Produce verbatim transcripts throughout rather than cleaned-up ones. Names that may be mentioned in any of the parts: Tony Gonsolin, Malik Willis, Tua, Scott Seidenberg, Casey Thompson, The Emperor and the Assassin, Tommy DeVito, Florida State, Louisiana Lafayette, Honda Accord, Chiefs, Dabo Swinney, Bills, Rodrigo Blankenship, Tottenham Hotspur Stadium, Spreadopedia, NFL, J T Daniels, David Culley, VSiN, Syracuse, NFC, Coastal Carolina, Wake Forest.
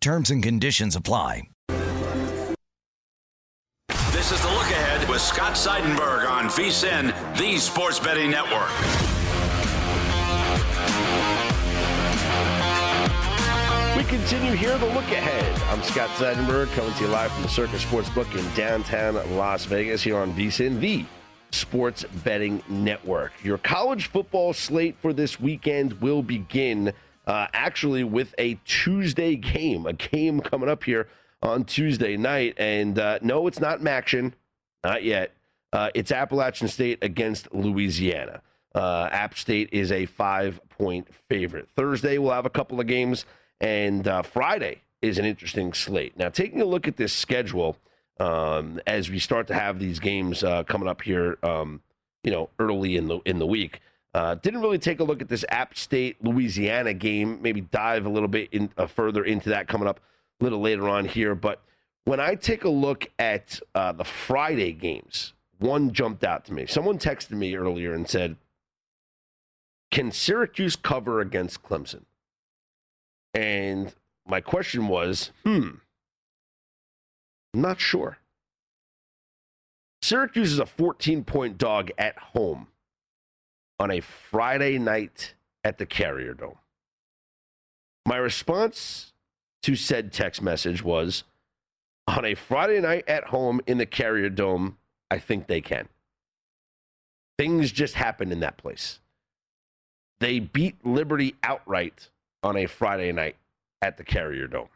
Terms and conditions apply. This is The Look Ahead with Scott Seidenberg on VSiN, the Sports Betting Network. We continue here, The Look Ahead. I'm Scott Seidenberg, coming to you live from the Circus Sportsbook in downtown Las Vegas here on VSiN, the Sports Betting Network. Your college football slate for this weekend will begin Uh, actually with a Tuesday game, a game coming up here on Tuesday night. And uh, no, it's not Maction, not yet. Uh, it's Appalachian State against Louisiana. Uh, App State is a five-point favorite. Thursday, we'll have a couple of games, and uh, Friday is an interesting slate. Now, taking a look at this schedule, um, as we start to have these games uh, coming up here, um, you know, early in the in the week, Uh, didn't really take a look at this App State-Louisiana game. Maybe dive a little bit in, uh, further into that coming up a little later on here. But when I take a look at uh, the Friday games, one jumped out to me. Someone texted me earlier and said, can Syracuse cover against Clemson? And my question was, hmm, I'm not sure. Syracuse is a fourteen-point dog at home on a Friday night at the Carrier Dome. My response to said text message was, on a Friday night at home in the Carrier Dome, I think they can. Things just happen in that place. They beat Liberty outright on a Friday night at the Carrier Dome.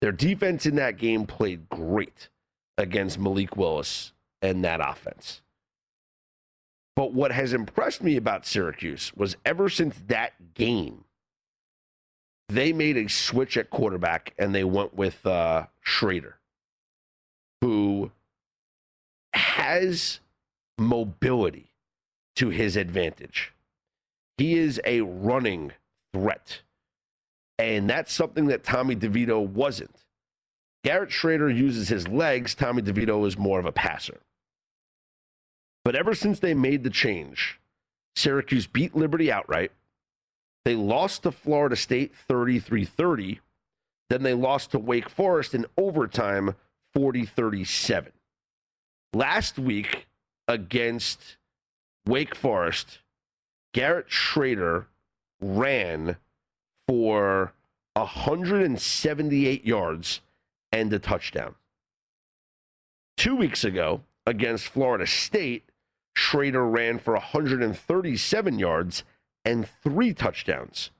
Their defense in that game played great against Malik Willis and that offense. But what has impressed me about Syracuse was ever since that game, they made a switch at quarterback and they went with uh, Schrader, who has mobility to his advantage. He is a running threat. And that's something that Tommy DeVito wasn't. Garrett Schrader uses his legs. Tommy DeVito is more of a passer. But ever since they made the change, Syracuse beat Liberty outright. They lost to Florida State thirty-three thirty. Then they lost to Wake Forest in overtime forty thirty-seven. Last week against Wake Forest, Garrett Schrader ran for one hundred seventy-eight yards and a touchdown. Two weeks ago against Florida State, Schrader ran for one hundred thirty-seven yards and three touchdowns.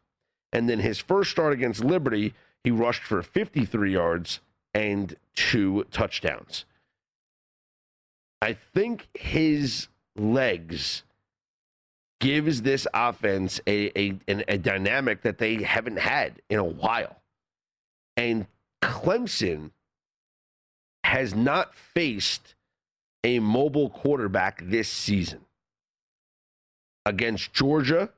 And then his first start against Liberty, he rushed for fifty-three yards and two touchdowns. I think his legs gives this offense a, a, a dynamic that they haven't had in a while. And Clemson has not faced a mobile quarterback this season. Against Georgia,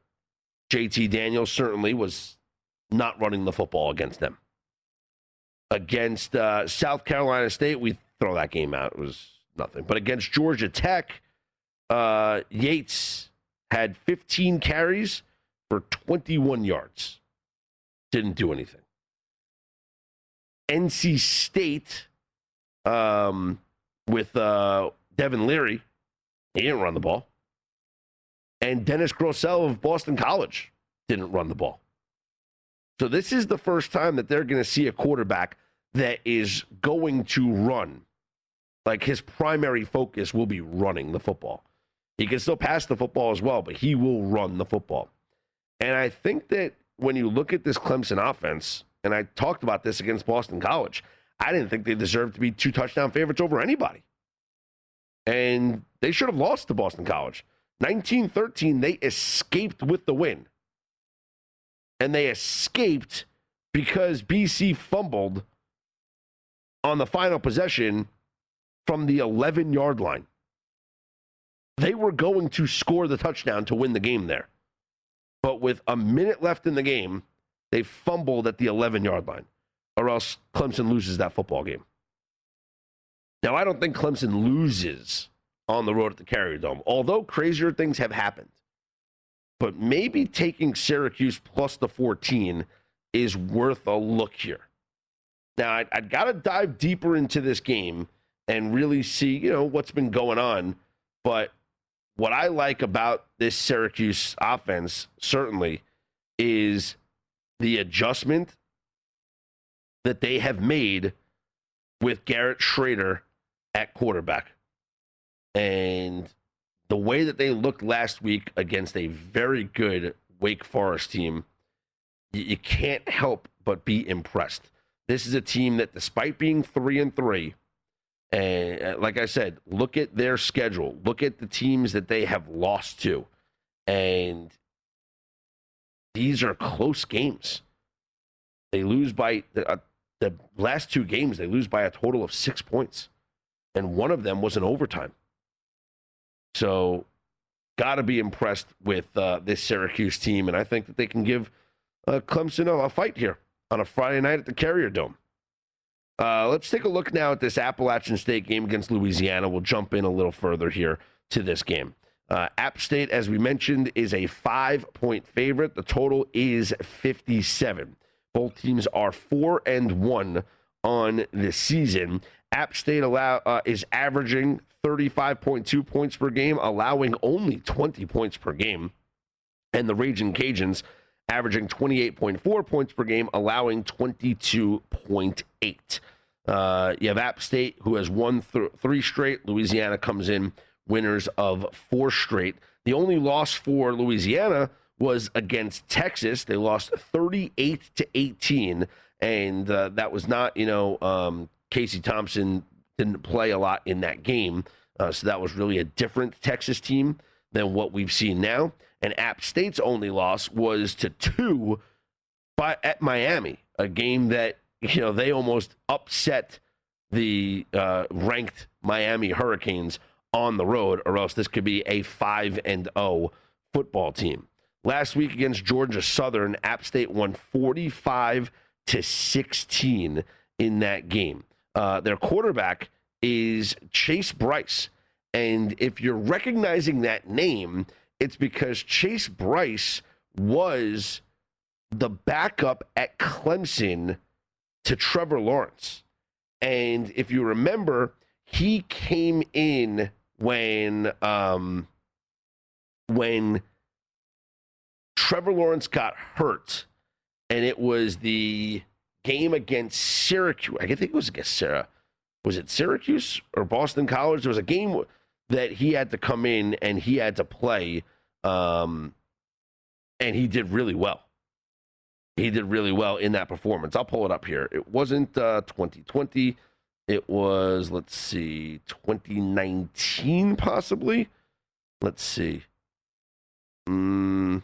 J T Daniels certainly was not running the football against them. Against uh, South Carolina State, we throw that game out. It was nothing. But against Georgia Tech, uh, Yates had fifteen carries for twenty-one yards. Didn't do anything. N C State, um... with uh, Devin Leary, he didn't run the ball. And Dennis Grossell of Boston College didn't run the ball. So this is the first time that they're going to see a quarterback that is going to run. Like, his primary focus will be running the football. He can still pass the football as well, but he will run the football. And I think that when you look at this Clemson offense, and I talked about this against Boston College, I didn't think they deserved to be two touchdown favorites over anybody. And they should have lost to Boston College. nineteen thirteen, they escaped with the win. And they escaped because B C fumbled on the final possession from the eleven-yard line. They were going to score the touchdown to win the game there. But with a minute left in the game, they fumbled at the eleven-yard line, or else Clemson loses that football game. Now, I don't think Clemson loses on the road at the Carrier Dome, although crazier things have happened. But maybe taking Syracuse plus the fourteen is worth a look here. Now, I, I've got to dive deeper into this game and really see, you know, what's been going on. But what I like about this Syracuse offense, certainly, is the adjustment that they have made with Garrett Schrader at quarterback. And the way that they looked last week against a very good Wake Forest team, you can't help but be impressed. This is a team that, despite being three and three, and like I said, look at their schedule, look at the teams that they have lost to, and these are close games. They lose by the, uh, the last two games. They lose by a total of six points, and one of them was an overtime. So, got to be impressed with uh, this Syracuse team, and I think that they can give uh, Clemson a, a fight here on a Friday night at the Carrier Dome. Uh, let's take a look now at this Appalachian State game against Louisiana. We'll jump in a little further here to this game. Uh, App State, as we mentioned, is a five-point favorite. The total is fifty-seven. Both teams are four and one on the season. App State allow uh, is averaging thirty-five point two points per game, allowing only twenty points per game. And the Ragin' Cajuns averaging twenty-eight point four points per game, allowing twenty-two point eight. Uh, you have App State, who has won th- three straight. Louisiana comes in winners of four straight. The only loss for Louisiana was against Texas. They lost thirty-eight to eighteen, and uh, that was not, you know, um, Casey Thompson didn't play a lot in that game, uh, so that was really a different Texas team than what we've seen now. And App State's only loss was to two by, at Miami, a game that, you know, they almost upset the uh, ranked Miami Hurricanes on the road, or else this could be a five and oh football team. Last week against Georgia Southern, App State won forty-five to sixteen in that game. Uh, their quarterback is Chase Brice, and if you're recognizing that name, it's because Chase Brice was the backup at Clemson to Trevor Lawrence. And if you remember, he came in when um, when Trevor Lawrence got hurt, and it was the game against Syracuse. I think it was against Sarah. Was it Syracuse or Boston College? There was a game that he had to come in and he had to play, um, and he did really well. He did really well in that performance. I'll pull it up here. It wasn't uh, twenty twenty. It was, let's see, twenty nineteen possibly. Let's see. Mm.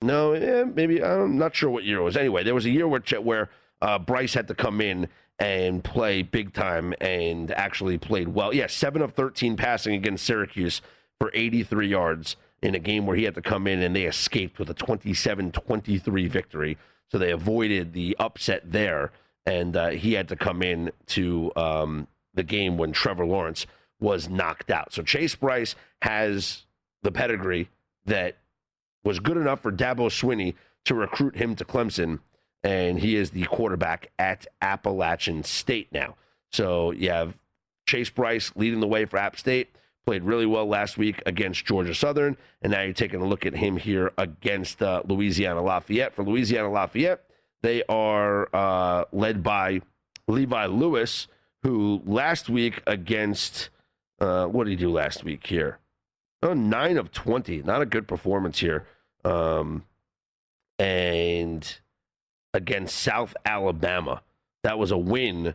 No, eh, maybe, I'm not sure what year it was. Anyway, there was a year where, where uh, Brice had to come in and play big time and actually played well. Yeah, seven of thirteen passing against Syracuse for eighty-three yards in a game where he had to come in, and they escaped with a twenty-seven twenty-three victory. So they avoided the upset there, and uh, he had to come in to um, the game when Trevor Lawrence was knocked out. So Chase Brice has the pedigree that was good enough for Dabo Swinney to recruit him to Clemson, and he is the quarterback at Appalachian State now. So you have Chase Brice leading the way for App State, played really well last week against Georgia Southern, and now you're taking a look at him here against uh, Louisiana Lafayette. For Louisiana Lafayette, they are uh, led by Levi Lewis, who last week against, uh, what did he do last week here? Oh, nine of twenty, not a good performance here. Um, and against South Alabama, that was a win.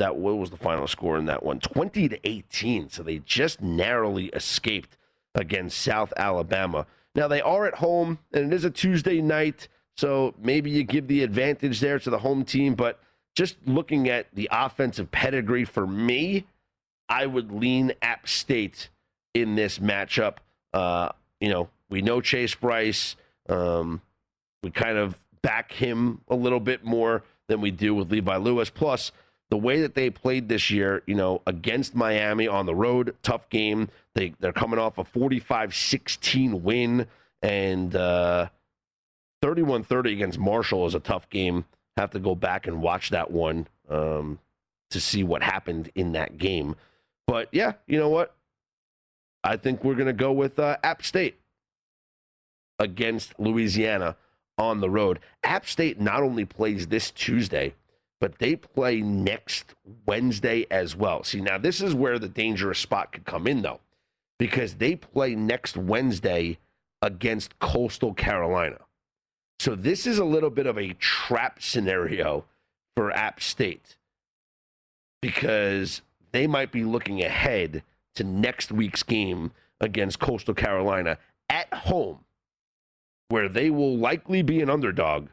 That what was the final score in that one? twenty to eighteen. So they just narrowly escaped against South Alabama. Now they are at home, and it is a Tuesday night, So maybe you give the advantage there to the home team. But just looking at the offensive pedigree for me, I would lean App State in this matchup. Uh, you know, we know Chase Brice. Um, we kind of back him a little bit more than we do with Levi Lewis. Plus, the way that they played this year, you know, against Miami on the road, tough game. They, they're coming off a forty-five sixteen win, and uh, thirty-one thirty against Marshall is a tough game. Have to go back and watch that one um, to see what happened in that game. But, yeah, you know what? I think we're going to go with uh, App State against Louisiana on the road. App State not only plays this Tuesday, but they play next Wednesday as well. See, now this is where the dangerous spot could come in, though, because they play next Wednesday against Coastal Carolina. So this is a little bit of a trap scenario for App State, because they might be looking ahead to next week's game against Coastal Carolina at home, where they will likely be an underdog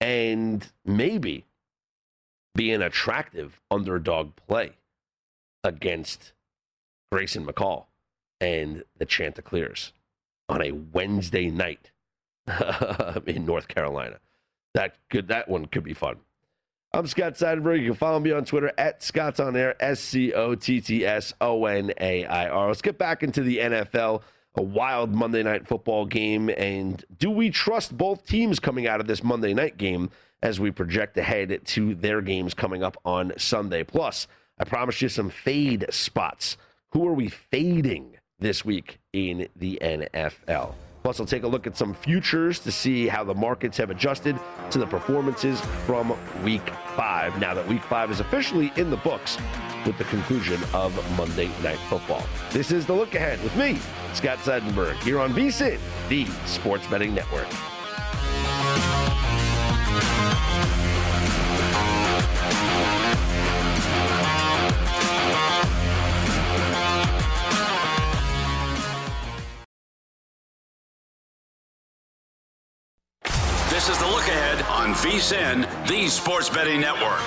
and maybe be an attractive underdog play against Grayson McCall and the Chanticleers on a Wednesday night in North Carolina. That could, that one could be fun. I'm Scott Seidenberg. You can follow me on Twitter at ScottsOnAir, S C O T T S O N A I R. Let's get back into the N F L. A wild Monday night football game. And do we trust both teams coming out of this Monday night game as we project ahead to their games coming up on Sunday? Plus, I promised you some fade spots. Who are we fading this week in the N F L? Plus, I'll take a look at some futures to see how the markets have adjusted to the performances from week five, now that week five is officially in the books with the conclusion of Monday Night Football. This is The Look Ahead with me, Scott Seidenberg, here on VSiN, the Sports Betting Network. This is The Look Ahead on VSiN, the Sports Betting Network.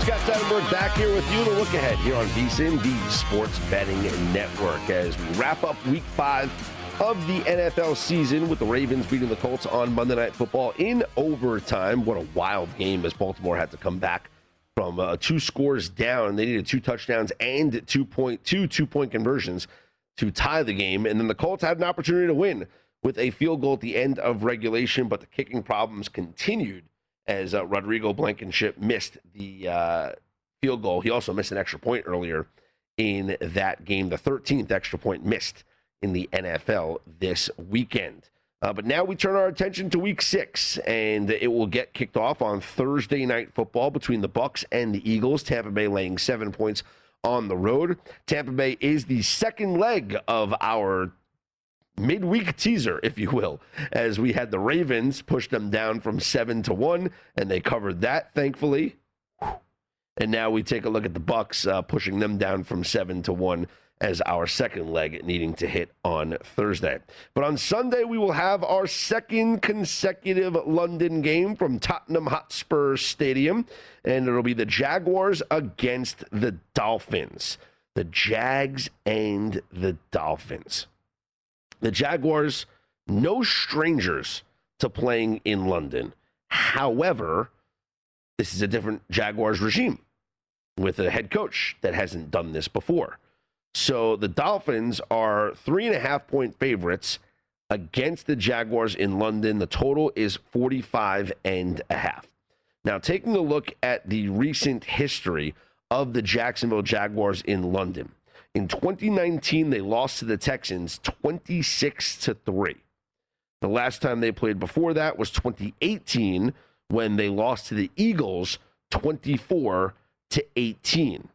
Scott Seidenberg back here with you to Look Ahead here on VSiN, the Sports Betting Network, as we wrap up week five of the N F L season with the Ravens beating the Colts on Monday Night Football in overtime. What a wild game, as Baltimore had to come back from uh, two scores down. They needed two touchdowns and two point two two-point conversions to tie the game. And then the Colts had an opportunity to win with a field goal at the end of regulation, but the kicking problems continued as uh, Rodrigo Blankenship missed the uh, field goal. He also missed an extra point earlier in that game, the thirteenth extra point missed in the N F L this weekend. Uh, but now we turn our attention to week six, and it will get kicked off on Thursday night football between the Bucs and the Eagles. Tampa Bay laying seven points on the road. Tampa Bay is the second leg of our midweek teaser, if you will, as we had the Ravens push them down from seven to one, and they covered that, thankfully. And now we take a look at the Bucs uh, pushing them down from seven to one as our second leg needing to hit on Thursday. But on Sunday, we will have our second consecutive London game from Tottenham Hotspur Stadium, and it'll be the Jaguars against the Dolphins. The Jags and the Dolphins. The Jaguars, no strangers to playing in London. However, this is a different Jaguars regime with a head coach that hasn't done this before. So the Dolphins are three and a half point favorites against the Jaguars in London. The total is forty-five and a half. Now, taking a look at the recent history of the Jacksonville Jaguars in London. In twenty nineteen, they lost to the Texans twenty-six to three. The last time they played before that was twenty eighteen, when they lost to the Eagles twenty-four to eighteen.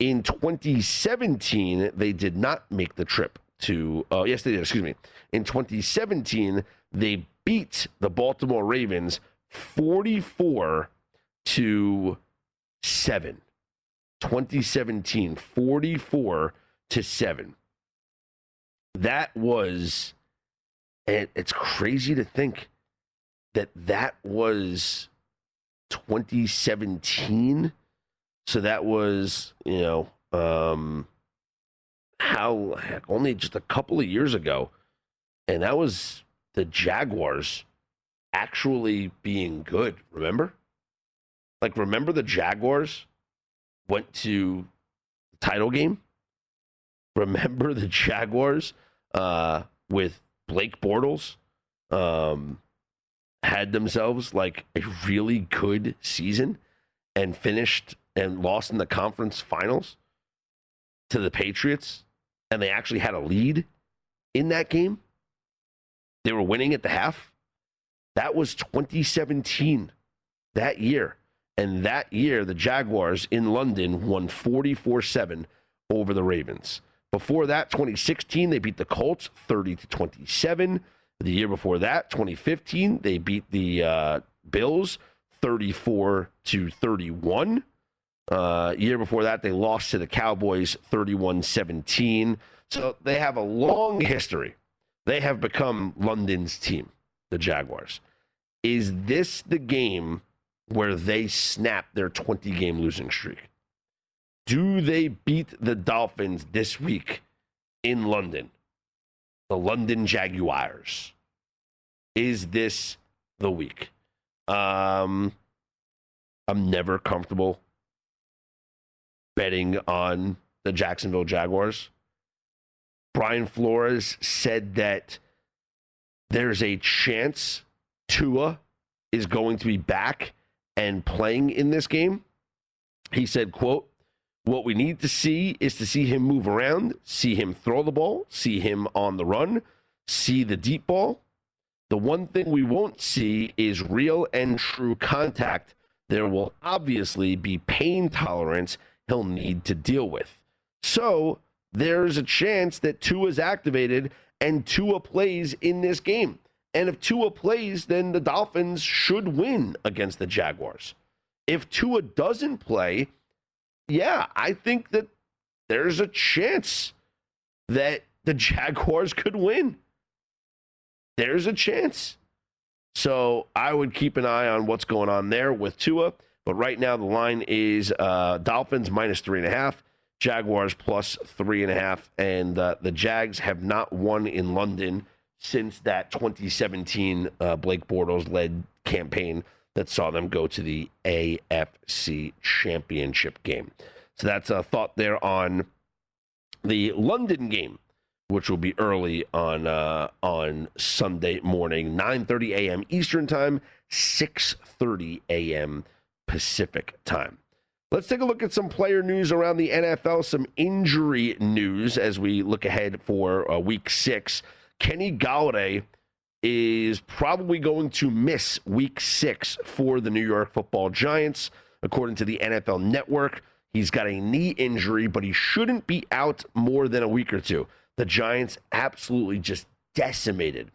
In twenty seventeen, they did not make the trip to, uh, yes, they did, excuse me. In twenty seventeen, they beat the Baltimore Ravens forty-four to seven. twenty seventeen, forty-four to seven. That was, and it's crazy to think that that was twenty seventeen. So that was, you know, um, how heck, only just a couple of years ago. And that was the Jaguars actually being good. Remember? Like, remember the Jaguars went to the title game? Remember the Jaguars uh, with Blake Bortles um, had themselves like a really good season and finished and lost in the conference finals to the Patriots, and they actually had a lead in that game. They were winning at the half. That was twenty seventeen, that year. And that year, the Jaguars in London won forty-four seven over the Ravens. Before that, twenty sixteen, they beat the Colts thirty to twenty-seven. The year before that, twenty fifteen, they beat the uh, Bills thirty-four to thirty-one. Uh, year before that, they lost to the Cowboys thirty-one seventeen. So they have a long history. They have become London's team, the Jaguars. Is this the game where they snap their twenty-game losing streak? Do they beat the Dolphins this week in London? The London Jaguars. Is this the week? Um, I'm never comfortable betting on the Jacksonville Jaguars. Brian Flores said that there's a chance Tua is going to be back and playing in this game. He said, quote, "What we need to see is to see him move around, see him throw the ball, see him on the run, see the deep ball. The one thing we won't see is real and true contact. There will obviously be pain tolerance he'll need to deal with. So there's a chance that Tua is activated and Tua plays in this game. And if Tua plays, then the Dolphins should win against the Jaguars. If Tua doesn't play, yeah, I think that there's a chance that the Jaguars could win. There's a chance. So I would keep an eye on what's going on there with Tua. But right now the line is uh, Dolphins minus three and a half, Jaguars plus three and a half. And uh, the Jags have not won in London since that twenty seventeen uh, Blake Bortles-led campaign that saw them go to the A F C Championship game. So that's a thought there on the London game, which will be early on uh, on Sunday morning, nine thirty a.m. Eastern time, six thirty a.m. Pacific time. Let's take a look at some player news around the N F L, some injury news as we look ahead for uh, week six. Kenny Golladay is probably going to miss week six for the New York Football Giants. According to the N F L Network, he's got a knee injury, but he shouldn't be out more than a week or two. The Giants absolutely just decimated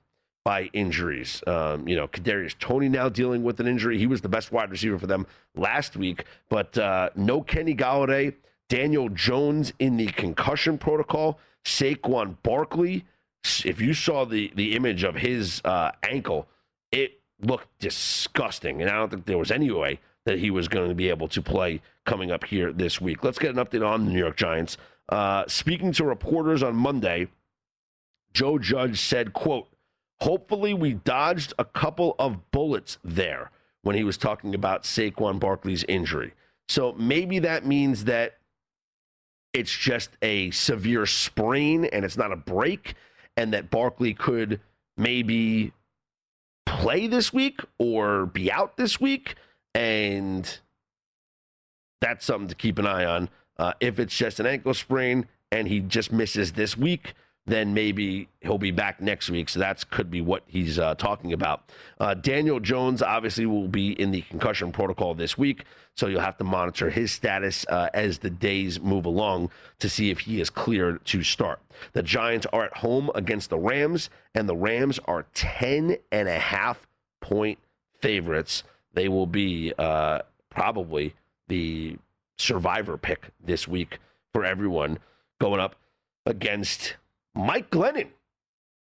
by injuries. Um, you know, Kadarius Toney now dealing with an injury. He was the best wide receiver for them last week, but uh, no Kenny Golladay. Daniel Jones in the concussion protocol. Saquon Barkley, if you saw the, the image of his uh, ankle, it looked disgusting. And I don't think there was any way that he was going to be able to play coming up here this week. Let's get an update on the New York Giants. Uh, speaking to reporters on Monday, Joe Judge said, quote, "Hopefully we dodged a couple of bullets there," when he was talking about Saquon Barkley's injury. So maybe that means that it's just a severe sprain and it's not a break, and that Barkley could maybe play this week or be out this week. And that's something to keep an eye on. Uh, if it's just an ankle sprain and he just misses this week, then maybe he'll be back next week. So that could be what he's uh, talking about. Uh, Daniel Jones obviously will be in the concussion protocol this week. So you'll have to monitor his status uh, as the days move along to see if he is cleared to start. The Giants are at home against the Rams, and the Rams are ten and a half point favorites. They will be uh, probably the survivor pick this week for everyone, going up against Mike Glennon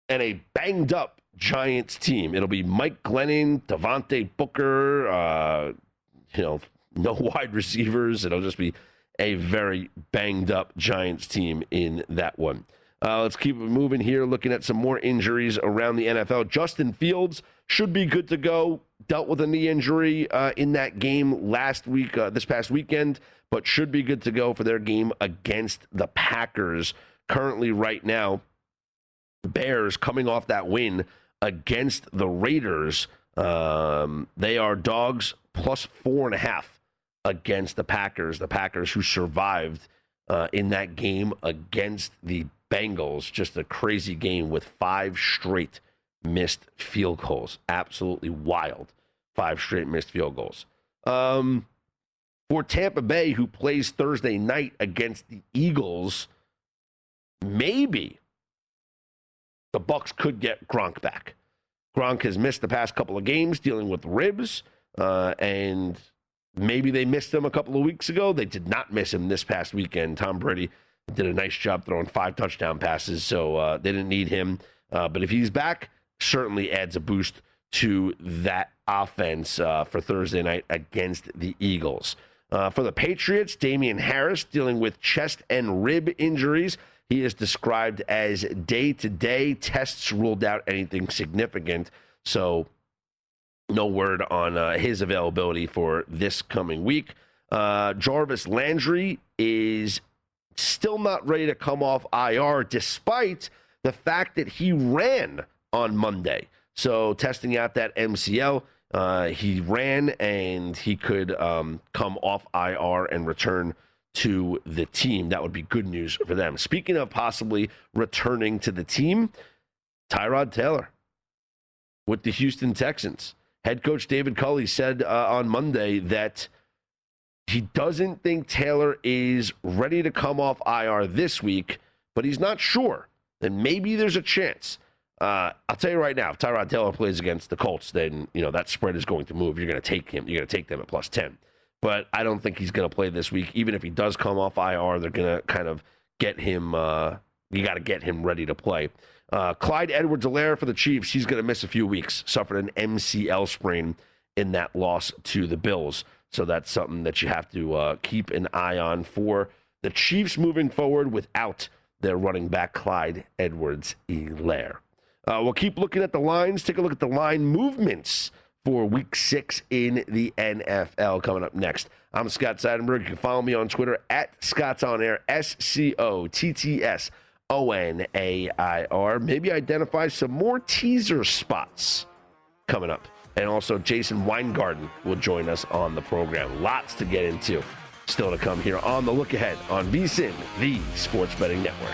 and a banged-up Giants team. It'll be Mike Glennon, Devontae Booker, uh, you know, no wide receivers. It'll just be a very banged-up Giants team in that one. Uh, let's keep it moving here, looking at some more injuries around the N F L. Justin Fields should be good to go. Dealt with a knee injury uh, in that game last week, uh, this past weekend, but should be good to go for their game against the Packers. Currently, right now, Bears coming off that win against the Raiders. Um, they are dogs plus four and a half against the Packers. The Packers who survived uh, in that game against the Bengals, just a crazy game with five straight missed field goals. Absolutely wild. Five straight missed field goals. Um, for Tampa Bay, who plays Thursday night against the Eagles, maybe the Bucs could get Gronk back. Gronk has missed the past couple of games dealing with ribs, uh, and maybe they missed him a couple of weeks ago. They did not miss him this past weekend. Tom Brady did a nice job throwing five touchdown passes, so uh, they didn't need him. Uh, but if he's back, certainly adds a boost to that offense uh, for Thursday night against the Eagles. Uh, for the Patriots, Damian Harris dealing with chest and rib injuries. He is described as day-to-day. Tests ruled out anything significant, so no word on uh, his availability for this coming week. Uh, Jarvis Landry is still not ready to come off I R, despite the fact that he ran on Monday. So testing out that M C L, uh, he ran and he could um, come off I R and return to the team. That would be good news for them. Speaking of possibly returning to the team, Tyrod Taylor with the Houston Texans. Head coach David Culley said uh, on Monday that he doesn't think Taylor is ready to come off I R this week, but he's not sure. Then maybe there's a chance. Uh, I'll tell you right now, if Tyrod Taylor plays against the Colts, then, you know, that spread is going to move. You're going to take him. You're going to take them at plus ten. But I don't think he's going to play this week. Even if he does come off I R, they're going to kind of get him. Uh, you got to get him ready to play. Uh, Clyde Edwards-Helaire for the Chiefs. He's going to miss a few weeks. Suffered an M C L sprain in that loss to the Bills. So that's something that you have to uh, keep an eye on for the Chiefs moving forward without their running back, Clyde Edwards-Helaire. Uh, we'll keep looking at the lines. Take a look at the line movements for week six in the N F L coming up next. I'm Scott Seidenberg. You can follow me on Twitter at ScottsOnAir, S C O T T S O N A I R. Maybe identify some more teaser spots coming up. And also Jason Weingarten will join us on the program. Lots to get into still to come here on The Look Ahead on VSiN, the Sports Betting Network.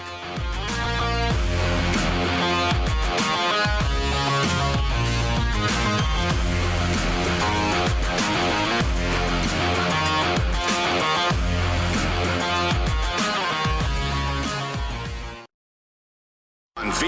On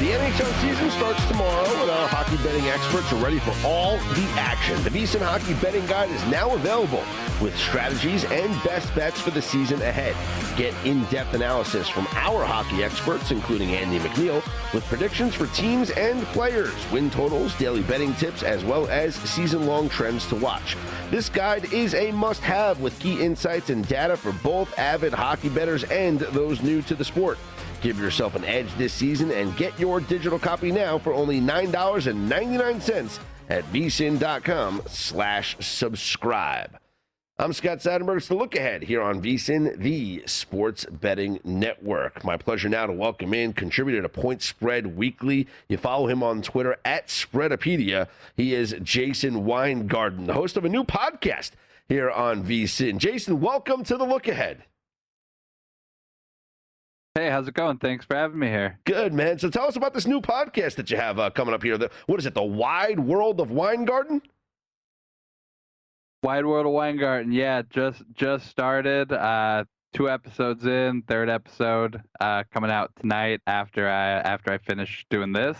The N H L season starts tomorrow, and our hockey betting experts are ready for all the action. The VSiN Hockey Betting Guide is now available with strategies and best bets for the season ahead. Get in-depth analysis from our hockey experts, including Andy McNeil, with predictions for teams and players, win totals, daily betting tips, as well as season-long trends to watch. This guide is a must-have with key insights and data for both avid hockey bettors and those new to the sport. Give yourself an edge this season and get your digital copy now for only nine ninety-nine at vsin.com slash subscribe. I'm Scott Seidenberg. It's The Look Ahead here on VSiN, the Sports Betting Network. My pleasure now to welcome in contributor to Point Spread Weekly. You follow him on Twitter at Spreadopedia. He is Jason Weingarten, the host of a new podcast here on VSiN. Jason, welcome to The Look Ahead. Hey, how's it going? Thanks for having me here. Good, man. So tell us about this new podcast that you have uh, coming up here. The, what is it, The Wide World of Weingarten? Wide World of Weingarten, yeah. Just just started. Uh, two episodes in, third episode uh, coming out tonight after I after I finish doing this.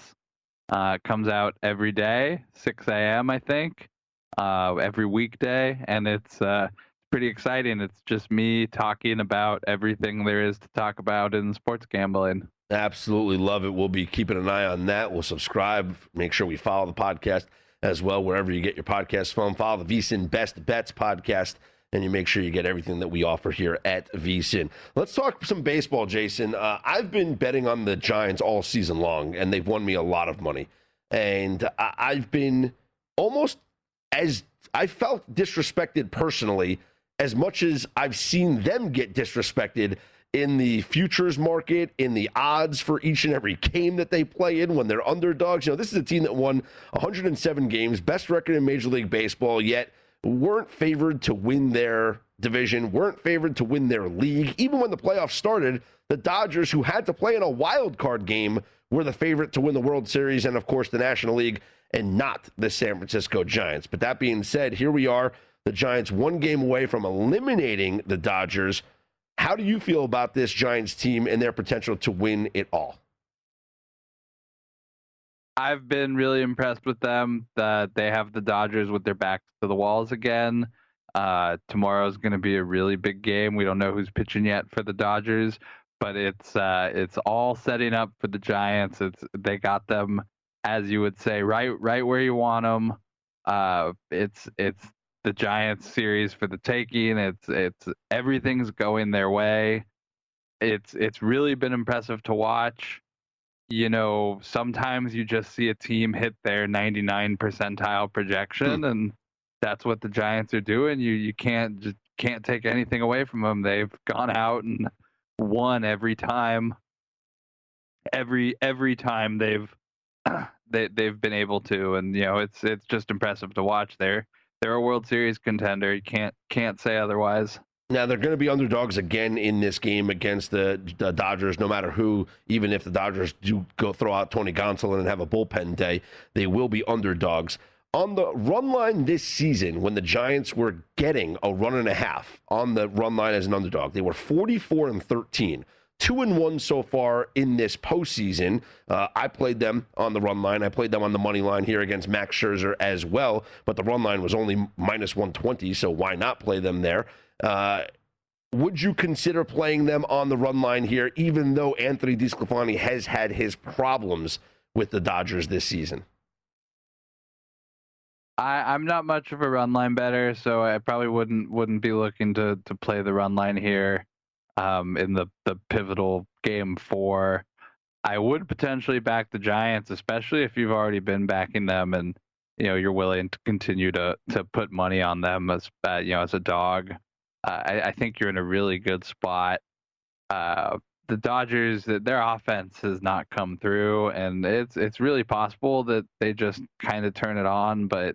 Uh, comes out every day, six a.m., I think. uh, every weekday, and it's uh, pretty exciting. It's just me talking about everything there is to talk about in sports gambling. Absolutely love it. We'll be keeping an eye on that. We'll subscribe. Make sure we follow the podcast as well, wherever you get your podcast from. Follow the VSiN Best Bets podcast, and you make sure you get everything that we offer here at VSiN. Let's talk some baseball, Jason. Uh, I've been betting on the Giants all season long, and they've won me a lot of money. And I- I've been almost as I felt disrespected personally as much as I've seen them get disrespected in the futures market, in the odds for each and every game that they play in when they're underdogs. You know, this is a team that won one hundred seven games, best record in Major League Baseball, yet weren't favored to win their division, weren't favored to win their league. Even when the playoffs started, the Dodgers, who had to play in a wild card game, were the favorite to win the World Series and, of course, the National League, and not the San Francisco Giants. But that being said, here we are, the Giants one game away from eliminating the Dodgers. How do you feel about this Giants team and their potential to win it all? I've been really impressed with them, that they have the Dodgers with their backs to the walls again. Uh, tomorrow's going to be a really big game. We don't know who's pitching yet for the Dodgers, but it's uh, it's all setting up for the Giants. It's they got them, as you would say, right right where you want them. Uh, it's it's the Giants series for the taking. It's it's everything's going their way. It's it's really been impressive to watch. You know, sometimes you just see a team hit their ninety-nine percentile projection, hmm. and that's what the Giants are doing. You you can't just can't take anything away from them. They've gone out and won every time. Every every time they've they they've been able to, and you know, it's it's just impressive to watch. They're they're a World Series contender. You can't can't say otherwise. Now, they're going to be underdogs again in this game against the, the Dodgers, no matter who. Even if the Dodgers do go throw out Tony Gonsolin and have a bullpen day, they will be underdogs. On the run line this season, when the Giants were getting a run and a half on the run line as an underdog, they were forty-four and thirteen, two and one so far in this postseason. Uh, I played them on the run line. I played them on the money line here against Max Scherzer as well, but the run line was only minus one twenty, so why not play them there? Uh, would you consider playing them on the run line here, even though Anthony DiSclafani has had his problems with the Dodgers this season? I, I'm not much of a run line better, so I probably wouldn't wouldn't be looking to to play the run line here um, in the, the pivotal game four. I would potentially back the Giants, especially if you've already been backing them and you know you're willing to continue to to put money on them as uh, you know as a dog. Uh, I, I think you're in a really good spot. Uh, the Dodgers, their offense has not come through, and it's it's really possible that they just kind of turn it on. But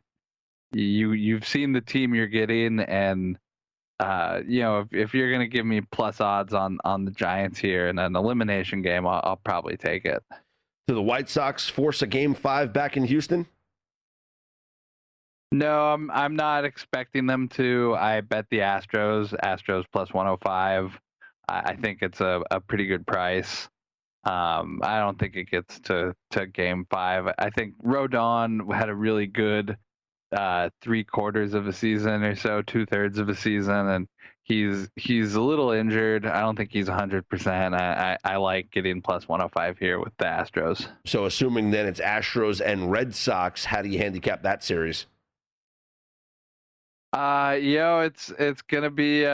you you've seen the team you're getting, and uh, you know if, if you're going to give me plus odds on on the Giants here in an elimination game, I'll, I'll probably take it. Do the White Sox force a game five back in Houston? No, I'm I'm not expecting them to. I bet the Astros, Astros plus one oh five. I think it's a, a pretty good price. Um, I don't think it gets to, to game five. I think Rodon had a really good uh, three quarters of a season or so, two thirds of a season, and he's he's a little injured. I don't think he's one hundred percent. I, I, I like getting plus one oh five here with the Astros. So assuming then it's Astros and Red Sox, how do you handicap that series? Uh, you know, it's it's gonna be a,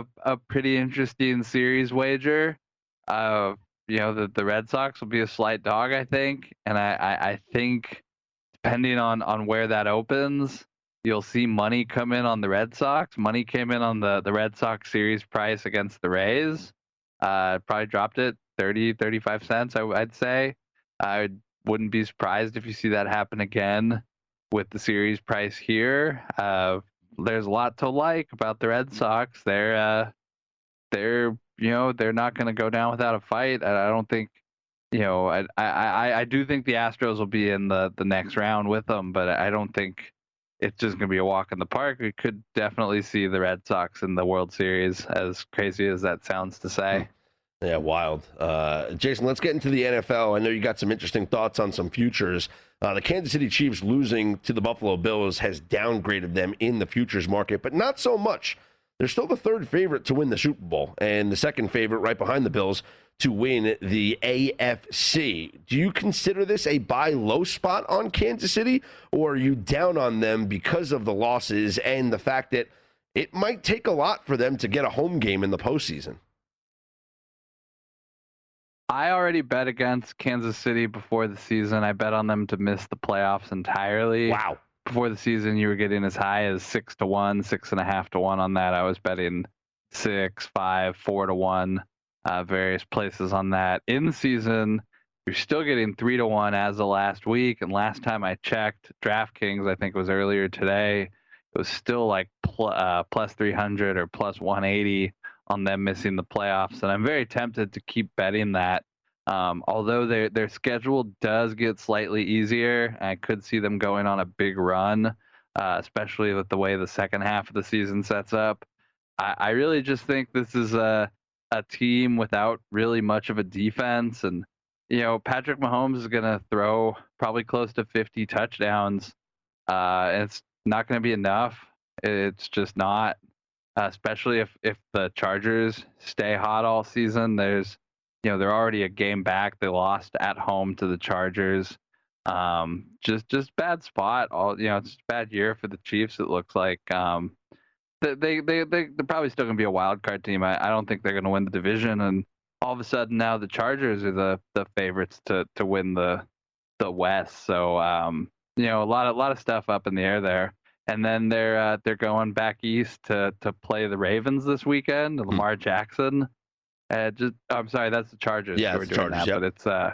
a a pretty interesting series wager. Uh, you know, the the Red Sox will be a slight dog, I think, and I, I, I think depending on, on where that opens, you'll see money come in on the Red Sox. Money came in on the, the Red Sox series price against the Rays. Uh, probably dropped it thirty, thirty-five cents. I, I'd say. I wouldn't be surprised if you see that happen again with the series price here. Uh. There's a lot to like about the Red Sox. They're, uh, they're, you know, they're not going to go down without a fight. I don't think, you know, I, I, I do think the Astros will be in the, the next round with them, but I don't think it's just going to be a walk in the park. We could definitely see the Red Sox in the World Series, as crazy as that sounds to say. Yeah, wild. Uh, Jason, let's get into the N F L. I know you got some interesting thoughts on some futures. Uh, the Kansas City Chiefs losing to the Buffalo Bills has downgraded them in the futures market, but not so much. They're still the third favorite to win the Super Bowl and the second favorite right behind the Bills to win the A F C. Do you consider this a buy low spot on Kansas City, or are you down on them because of the losses and the fact that it might take a lot for them to get a home game in the postseason? I already bet against Kansas City before the season. I bet on them to miss the playoffs entirely. Wow. Before the season, you were getting as high as six to one, six and a half to one on that. I was betting six, five, four to one, uh, various places on that. In the season, you're still getting three to one as of last week. And last time I checked, DraftKings, I think it was earlier today, it was still like pl- uh, plus three hundred or plus one eighty on them missing the playoffs, and I'm very tempted to keep betting that. Um, although their their schedule does get slightly easier, I could see them going on a big run, uh, especially with the way the second half of the season sets up. I, I really just think this is a a team without really much of a defense, and you know Patrick Mahomes is going to throw probably close to fifty touchdowns. Uh, and it's not going to be enough. It's just not. Uh, especially if, if the Chargers stay hot all season. There's, you know, they're already a game back. They lost at home to the Chargers. Um, just just bad spot. All you know, it's a bad year for the Chiefs. It looks like um, they they they they're probably still gonna be a wild card team. I, I don't think they're gonna win the division. And all of a sudden now the Chargers are the, the favorites to to win the the West. So um, you know, a lot of, a lot of stuff up in the air there. And then they're uh, they're going back east to, to play the Ravens this weekend. Lamar Jackson, uh, just I'm sorry, that's the Chargers. Yeah, it's the Chargers. That, yep. But it's uh,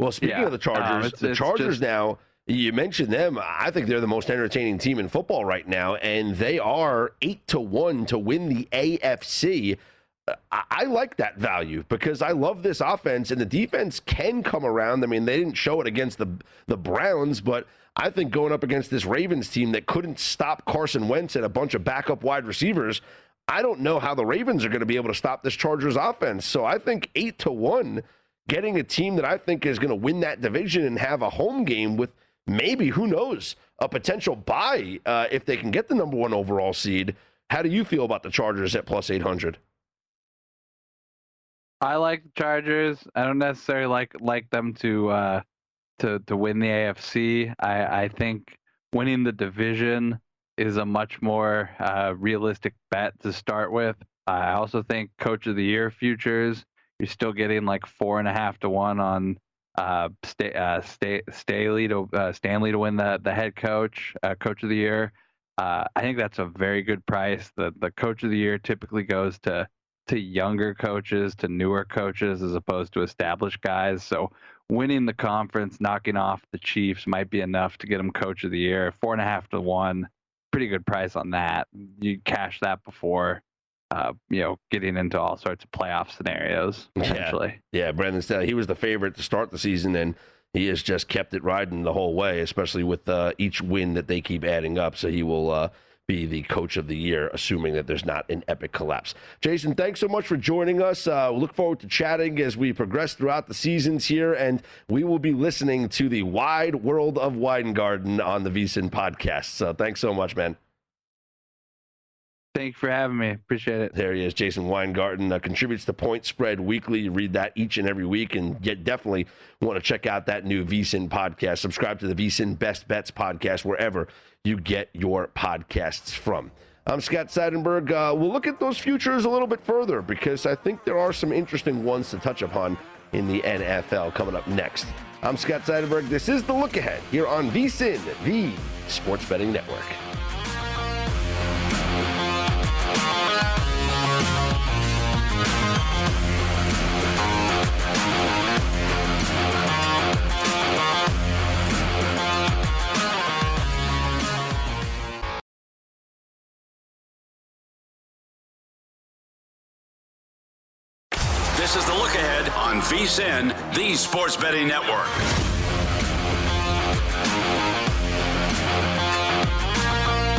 well, speaking yeah, of the Chargers, um, it's, the it's Chargers just, now. You mentioned them. I think they're the most entertaining team in football right now, and they are eight to one to win the A F C. I, I like that value because I love this offense, and the defense can come around. I mean, they didn't show it against the the Browns, but I think going up against this Ravens team that couldn't stop Carson Wentz and a bunch of backup wide receivers, I don't know how the Ravens are going to be able to stop this Chargers offense. So I think eight to one, getting a team that I think is going to win that division and have a home game with maybe, who knows, a potential bye uh, if they can get the number one overall seed. How do you feel about the Chargers at plus eight hundred? I like the Chargers. I don't necessarily like like them to... Uh... To, to win the A F C, I, I think winning the division is a much more uh, realistic bet to start with. I also think Coach of the Year futures, you're still getting like four and a half to one on uh, St- uh, St- Staley to uh, Stanley to win the the head coach, uh, Coach of the Year. Uh, I think that's a very good price. The the Coach of the Year typically goes to to younger coaches, to newer coaches, as opposed to established guys. So winning the conference, knocking off the Chiefs might be enough to get them Coach of the Year. Four and a half to one, pretty good price on that. You cash that before, uh, you know, getting into all sorts of playoff scenarios potentially. Yeah, yeah. Brandon Staley, he was the favorite to start the season, and he has just kept it riding the whole way, especially with uh, each win that they keep adding up. So he will uh, be the Coach of the Year, assuming that there's not an epic collapse. Jason, thanks so much for joining us. Uh, we look forward to chatting as we progress throughout the seasons here, and we will be listening to the wide world of Weingarten on the VSiN podcast. So thanks so much, man. Thanks for having me. Appreciate it. There he is, Jason Weingarten. Uh, contributes to Point Spread Weekly. You read that each and every week, and get, definitely want to check out that new VSiN podcast. Subscribe to the VSiN Best Bets podcast wherever you get your podcasts from. I'm Scott Seidenberg. Uh, we'll look at those futures a little bit further because I think there are some interesting ones to touch upon in the N F L coming up next. I'm Scott Seidenberg. This is The Look Ahead here on VSiN, the Sports Betting Network. This is The Look Ahead on VSiN, the Sports Betting Network.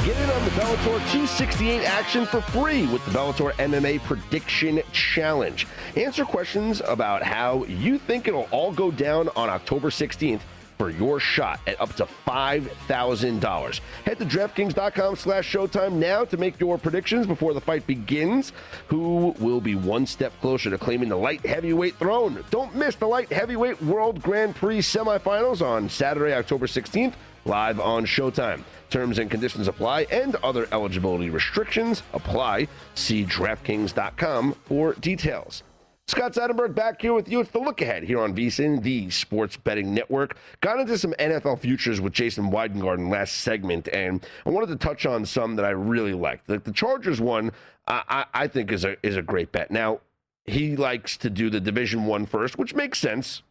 Get in on the Bellator two sixty-eight action for free with the Bellator M M A Prediction Challenge. Answer questions about how you think it'll all go down on October sixteenth for your shot at up to five thousand dollars. Head to DraftKings.com slash Showtime now to make your predictions before the fight begins. Who will be one step closer to claiming the light heavyweight throne? Don't miss the light heavyweight World Grand Prix semifinals on Saturday, October sixteenth, live on Showtime. Terms and conditions apply and other eligibility restrictions apply. See DraftKings dot com for details. Scott Seidenberg back here with you. It's the look ahead here on VSiN, the sports betting network. Got into some N F L futures with Jason Weidengarten last segment, and I wanted to touch on some that I really liked. Like the Chargers one, I, I, I think is a is a great bet. Now he likes to do the Division One first, which makes sense.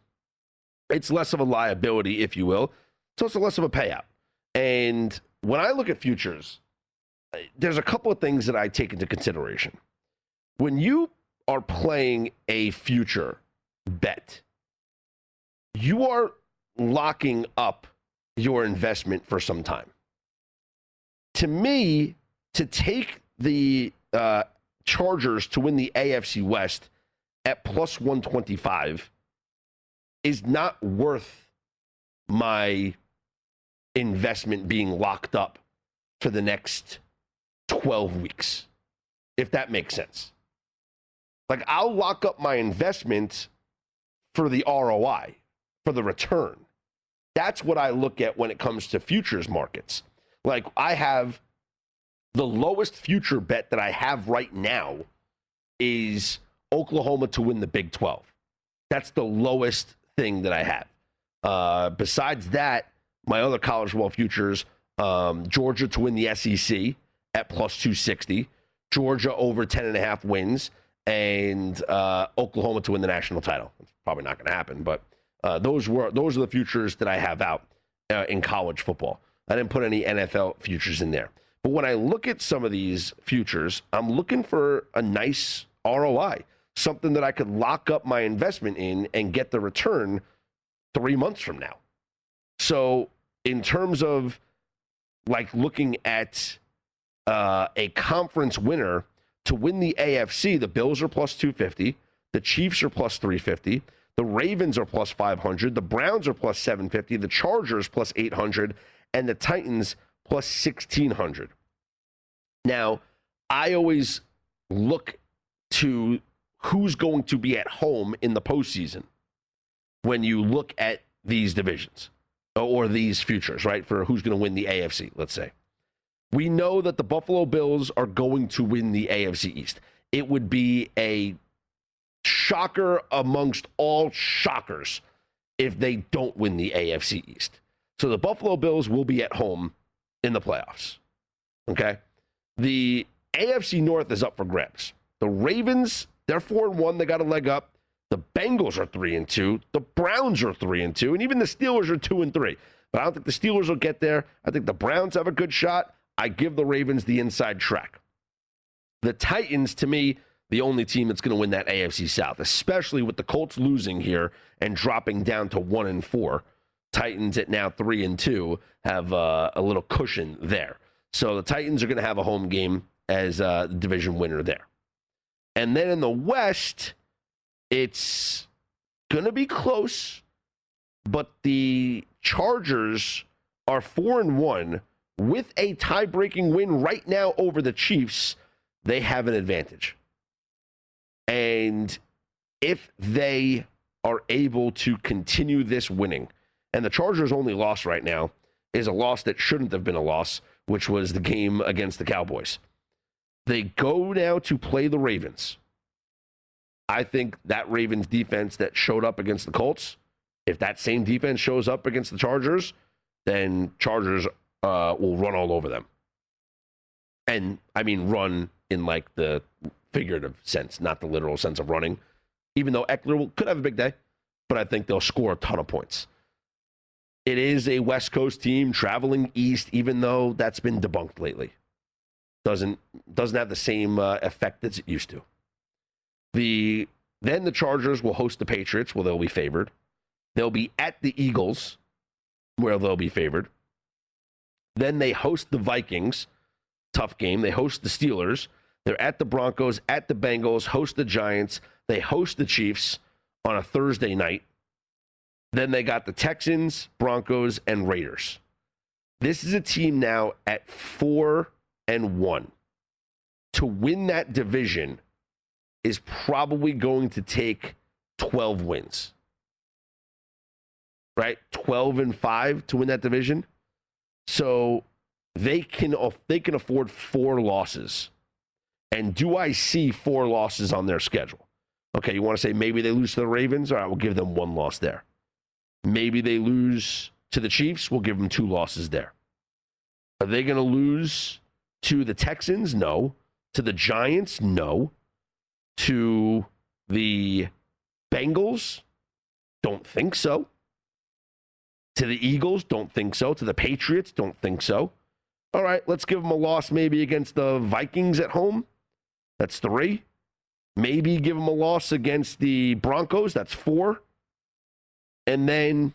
It's less of a liability, if you will. It's also less of a payout. And when I look at futures, there's a couple of things that I take into consideration. When you are playing a future bet, you are locking up your investment for some time. To me, to take the uh, Chargers to win the A F C West at plus one twenty-five is not worth my investment being locked up for the next twelve weeks, if that makes sense. Like, I'll lock up my investment for the R O I, for the return. That's what I look at when it comes to futures markets. Like, I have the lowest future bet that I have right now is Oklahoma to win the Big twelve. That's the lowest thing that I have. Uh, besides that, my other college football futures, um, Georgia to win the S E C at plus two sixty, Georgia over ten and a half wins, and uh, Oklahoma to win the national title. It's probably not going to happen, but uh, those were those are the futures that I have out uh, in college football. I didn't put any N F L futures in there. But when I look at some of these futures, I'm looking for a nice R O I, something that I could lock up my investment in and get the return three months from now. So in terms of like looking at uh, a conference winner, to win the A F C, the Bills are plus two fifty, the Chiefs are plus three fifty, the Ravens are plus five hundred, the Browns are plus seven fifty, the Chargers plus eight hundred, and the Titans plus sixteen hundred. Now, I always look to who's going to be at home in the postseason when you look at these divisions or these futures, right, for who's going to win the A F C, let's say. We know that the Buffalo Bills are going to win the A F C East. It would be a shocker amongst all shockers if they don't win the A F C East. So the Buffalo Bills will be at home in the playoffs. Okay? The A F C North is up for grabs. The Ravens, they're four and one. They got a leg up. The Bengals are three and two. The Browns are three and two. And even the Steelers are two and three. But I don't think the Steelers will get there. I think the Browns have a good shot. I give the Ravens the inside track. The Titans, to me, the only team that's going to win that A F C South, especially with the Colts losing here and dropping down to one and four. Titans at now three and two have uh, a little cushion there. So the Titans are going to have a home game as uh, the division winner there. And then in the West, it's going to be close, but the Chargers are four and one. With a tie-breaking win right now over the Chiefs, they have an advantage. And if they are able to continue this winning, and the Chargers' only loss right now is a loss that shouldn't have been a loss, which was the game against the Cowboys. They go now to play the Ravens. I think that Ravens defense that showed up against the Colts, if that same defense shows up against the Chargers, then Chargers Uh, will run all over them. And I mean run in like the figurative sense, not the literal sense of running, even though Eckler will, could have a big day, but I think they'll score a ton of points. It is a West Coast team traveling east, even though that's been debunked lately. Doesn't doesn't have the same uh, effect that it used to. The Then the Chargers will host the Patriots, where they'll be favored. They'll be at the Eagles, where they'll be favored. Then they host the Vikings, tough game. They host the Steelers. They're at the Broncos, at the Bengals, host the Giants. They host the Chiefs on a Thursday night. Then they got the Texans, Broncos, and Raiders. This is a team now at four and one. To win that division is probably going to take twelve wins. Right? twelve and five to win that division. So they can they can afford four losses. And do I see four losses on their schedule? Okay, you want to say maybe they lose to the Ravens? All right, we'll give them one loss there. Maybe they lose to the Chiefs? We'll give them two losses there. Are they going to lose to the Texans? No. To the Giants? No. To the Bengals? Don't think so. To the Eagles? Don't think so. To the Patriots? Don't think so. All right, let's give them a loss maybe against the Vikings at home. That's three. Maybe give them a loss against the Broncos. That's four. And then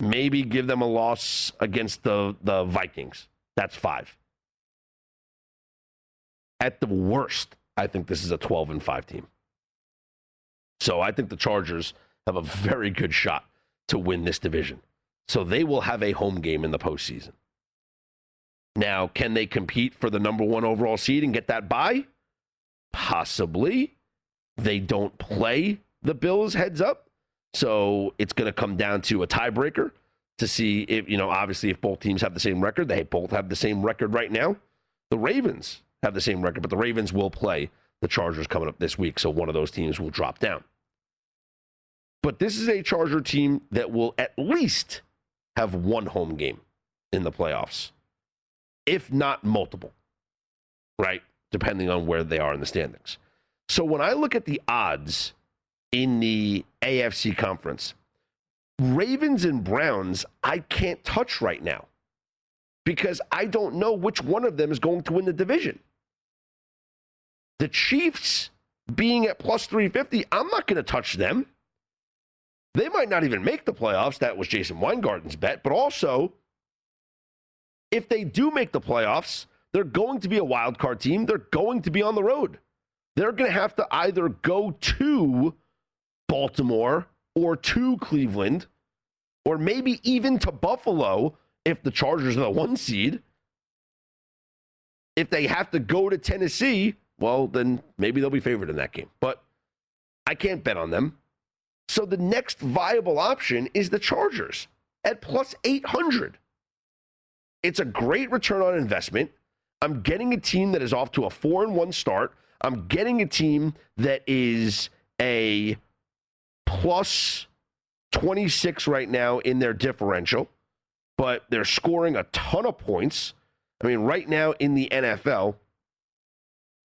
maybe give them a loss against the, the Vikings. That's five. At the worst, I think this is a twelve and five team. So I think the Chargers have a very good shot to win this division. So they will have a home game in the postseason. Now, can they compete for the number one overall seed and get that bye? Possibly. They don't play the Bills heads up. So it's going to come down to a tiebreaker to see if, you know, obviously if both teams have the same record. They both have the same record right now. The Ravens have the same record, but the Ravens will play the Chargers coming up this week. So one of those teams will drop down. But this is a Charger team that will at least have one home game in the playoffs, if not multiple, right? Depending on where they are in the standings. So when I look at the odds in the A F C conference, Ravens and Browns, I can't touch right now because I don't know which one of them is going to win the division. The Chiefs being at plus three fifty, I'm not going to touch them. They might not even make the playoffs. That was Jason Weingarten's bet. But also, if they do make the playoffs, they're going to be a wild card team. They're going to be on the road. They're going to have to either go to Baltimore or to Cleveland or maybe even to Buffalo if the Chargers are the one seed. If they have to go to Tennessee, well, then maybe they'll be favored in that game. But I can't bet on them. So the next viable option is the Chargers at plus eight hundred. It's a great return on investment. I'm getting a team that is off to a four and one start. I'm getting a team that is a plus twenty-six right now in their differential, but they're scoring a ton of points. I mean, right now in the N F L,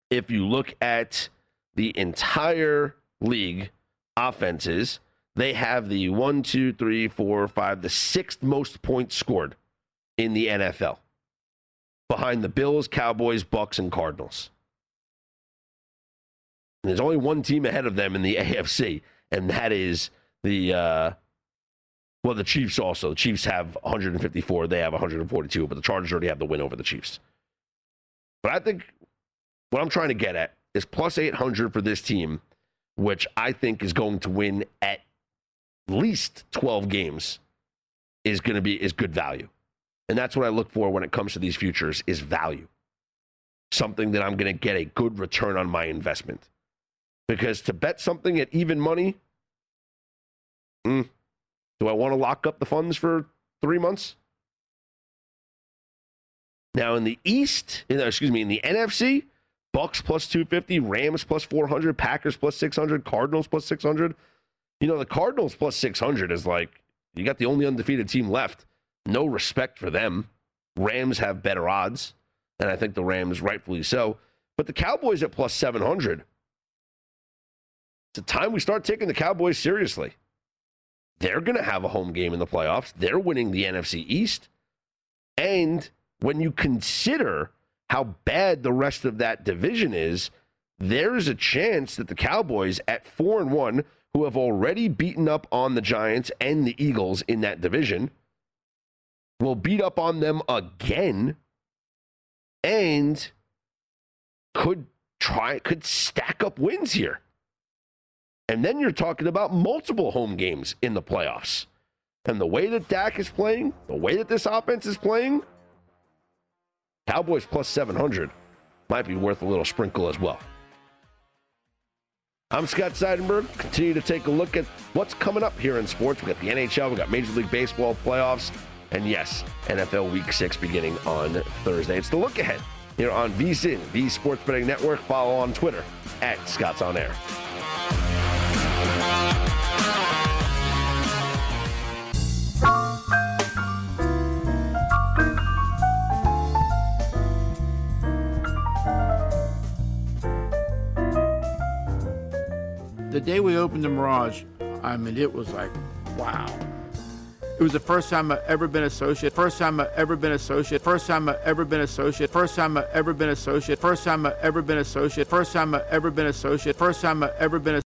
if you look at the entire league offenses, they have the one, two, three, four, five, the sixth most points scored in the N F L, behind the Bills, Cowboys, Bucs, and Cardinals. And there's only one team ahead of them in the A F C, and that is the, uh, well, the Chiefs also. The Chiefs have one hundred fifty-four. They have one hundred forty-two, but the Chargers already have the win over the Chiefs. But I think what I'm trying to get at is plus eight hundred for this team, which I think is going to win at least twelve games, is going to be is good value. And that's what I look for when it comes to these futures is value. Something that I'm going to get a good return on my investment. Because to bet something at even money, mm, do I want to lock up the funds for three months? Now in the East, in, excuse me, in the N F C, Bucs plus two fifty, Rams plus four hundred, Packers plus six hundred, Cardinals plus six hundred. You know, the Cardinals plus six hundred is like, you got the only undefeated team left. No respect for them. Rams have better odds, and I think the Rams rightfully so. But the Cowboys at plus seven hundred. It's time we start taking the Cowboys seriously. They're going to have a home game in the playoffs. They're winning the N F C East. And when you consider how bad the rest of that division is, there is a chance that the Cowboys at four and one, who have already beaten up on the Giants and the Eagles in that division, will beat up on them again and could try could stack up wins here. And then you're talking about multiple home games in the playoffs. And the way that Dak is playing, the way that this offense is playing, Cowboys plus seven hundred might be worth a little sprinkle as well. I'm Scott Seidenberg. Continue to take a look at what's coming up here in sports. We got the N H L, we got Major League Baseball playoffs, and yes, N F L Week six beginning on Thursday. It's the look ahead here on VSiN, the Sports Betting Network. Follow on Twitter at Scott's On Air. The day we opened the Mirage, I mean, it was like, wow. It was the first time I've ever been associate. First time I've ever been associate. First time I've ever been associate. First time I've ever been associate. First time I've ever been associate. First time I've ever been associate. First time I've ever been associate.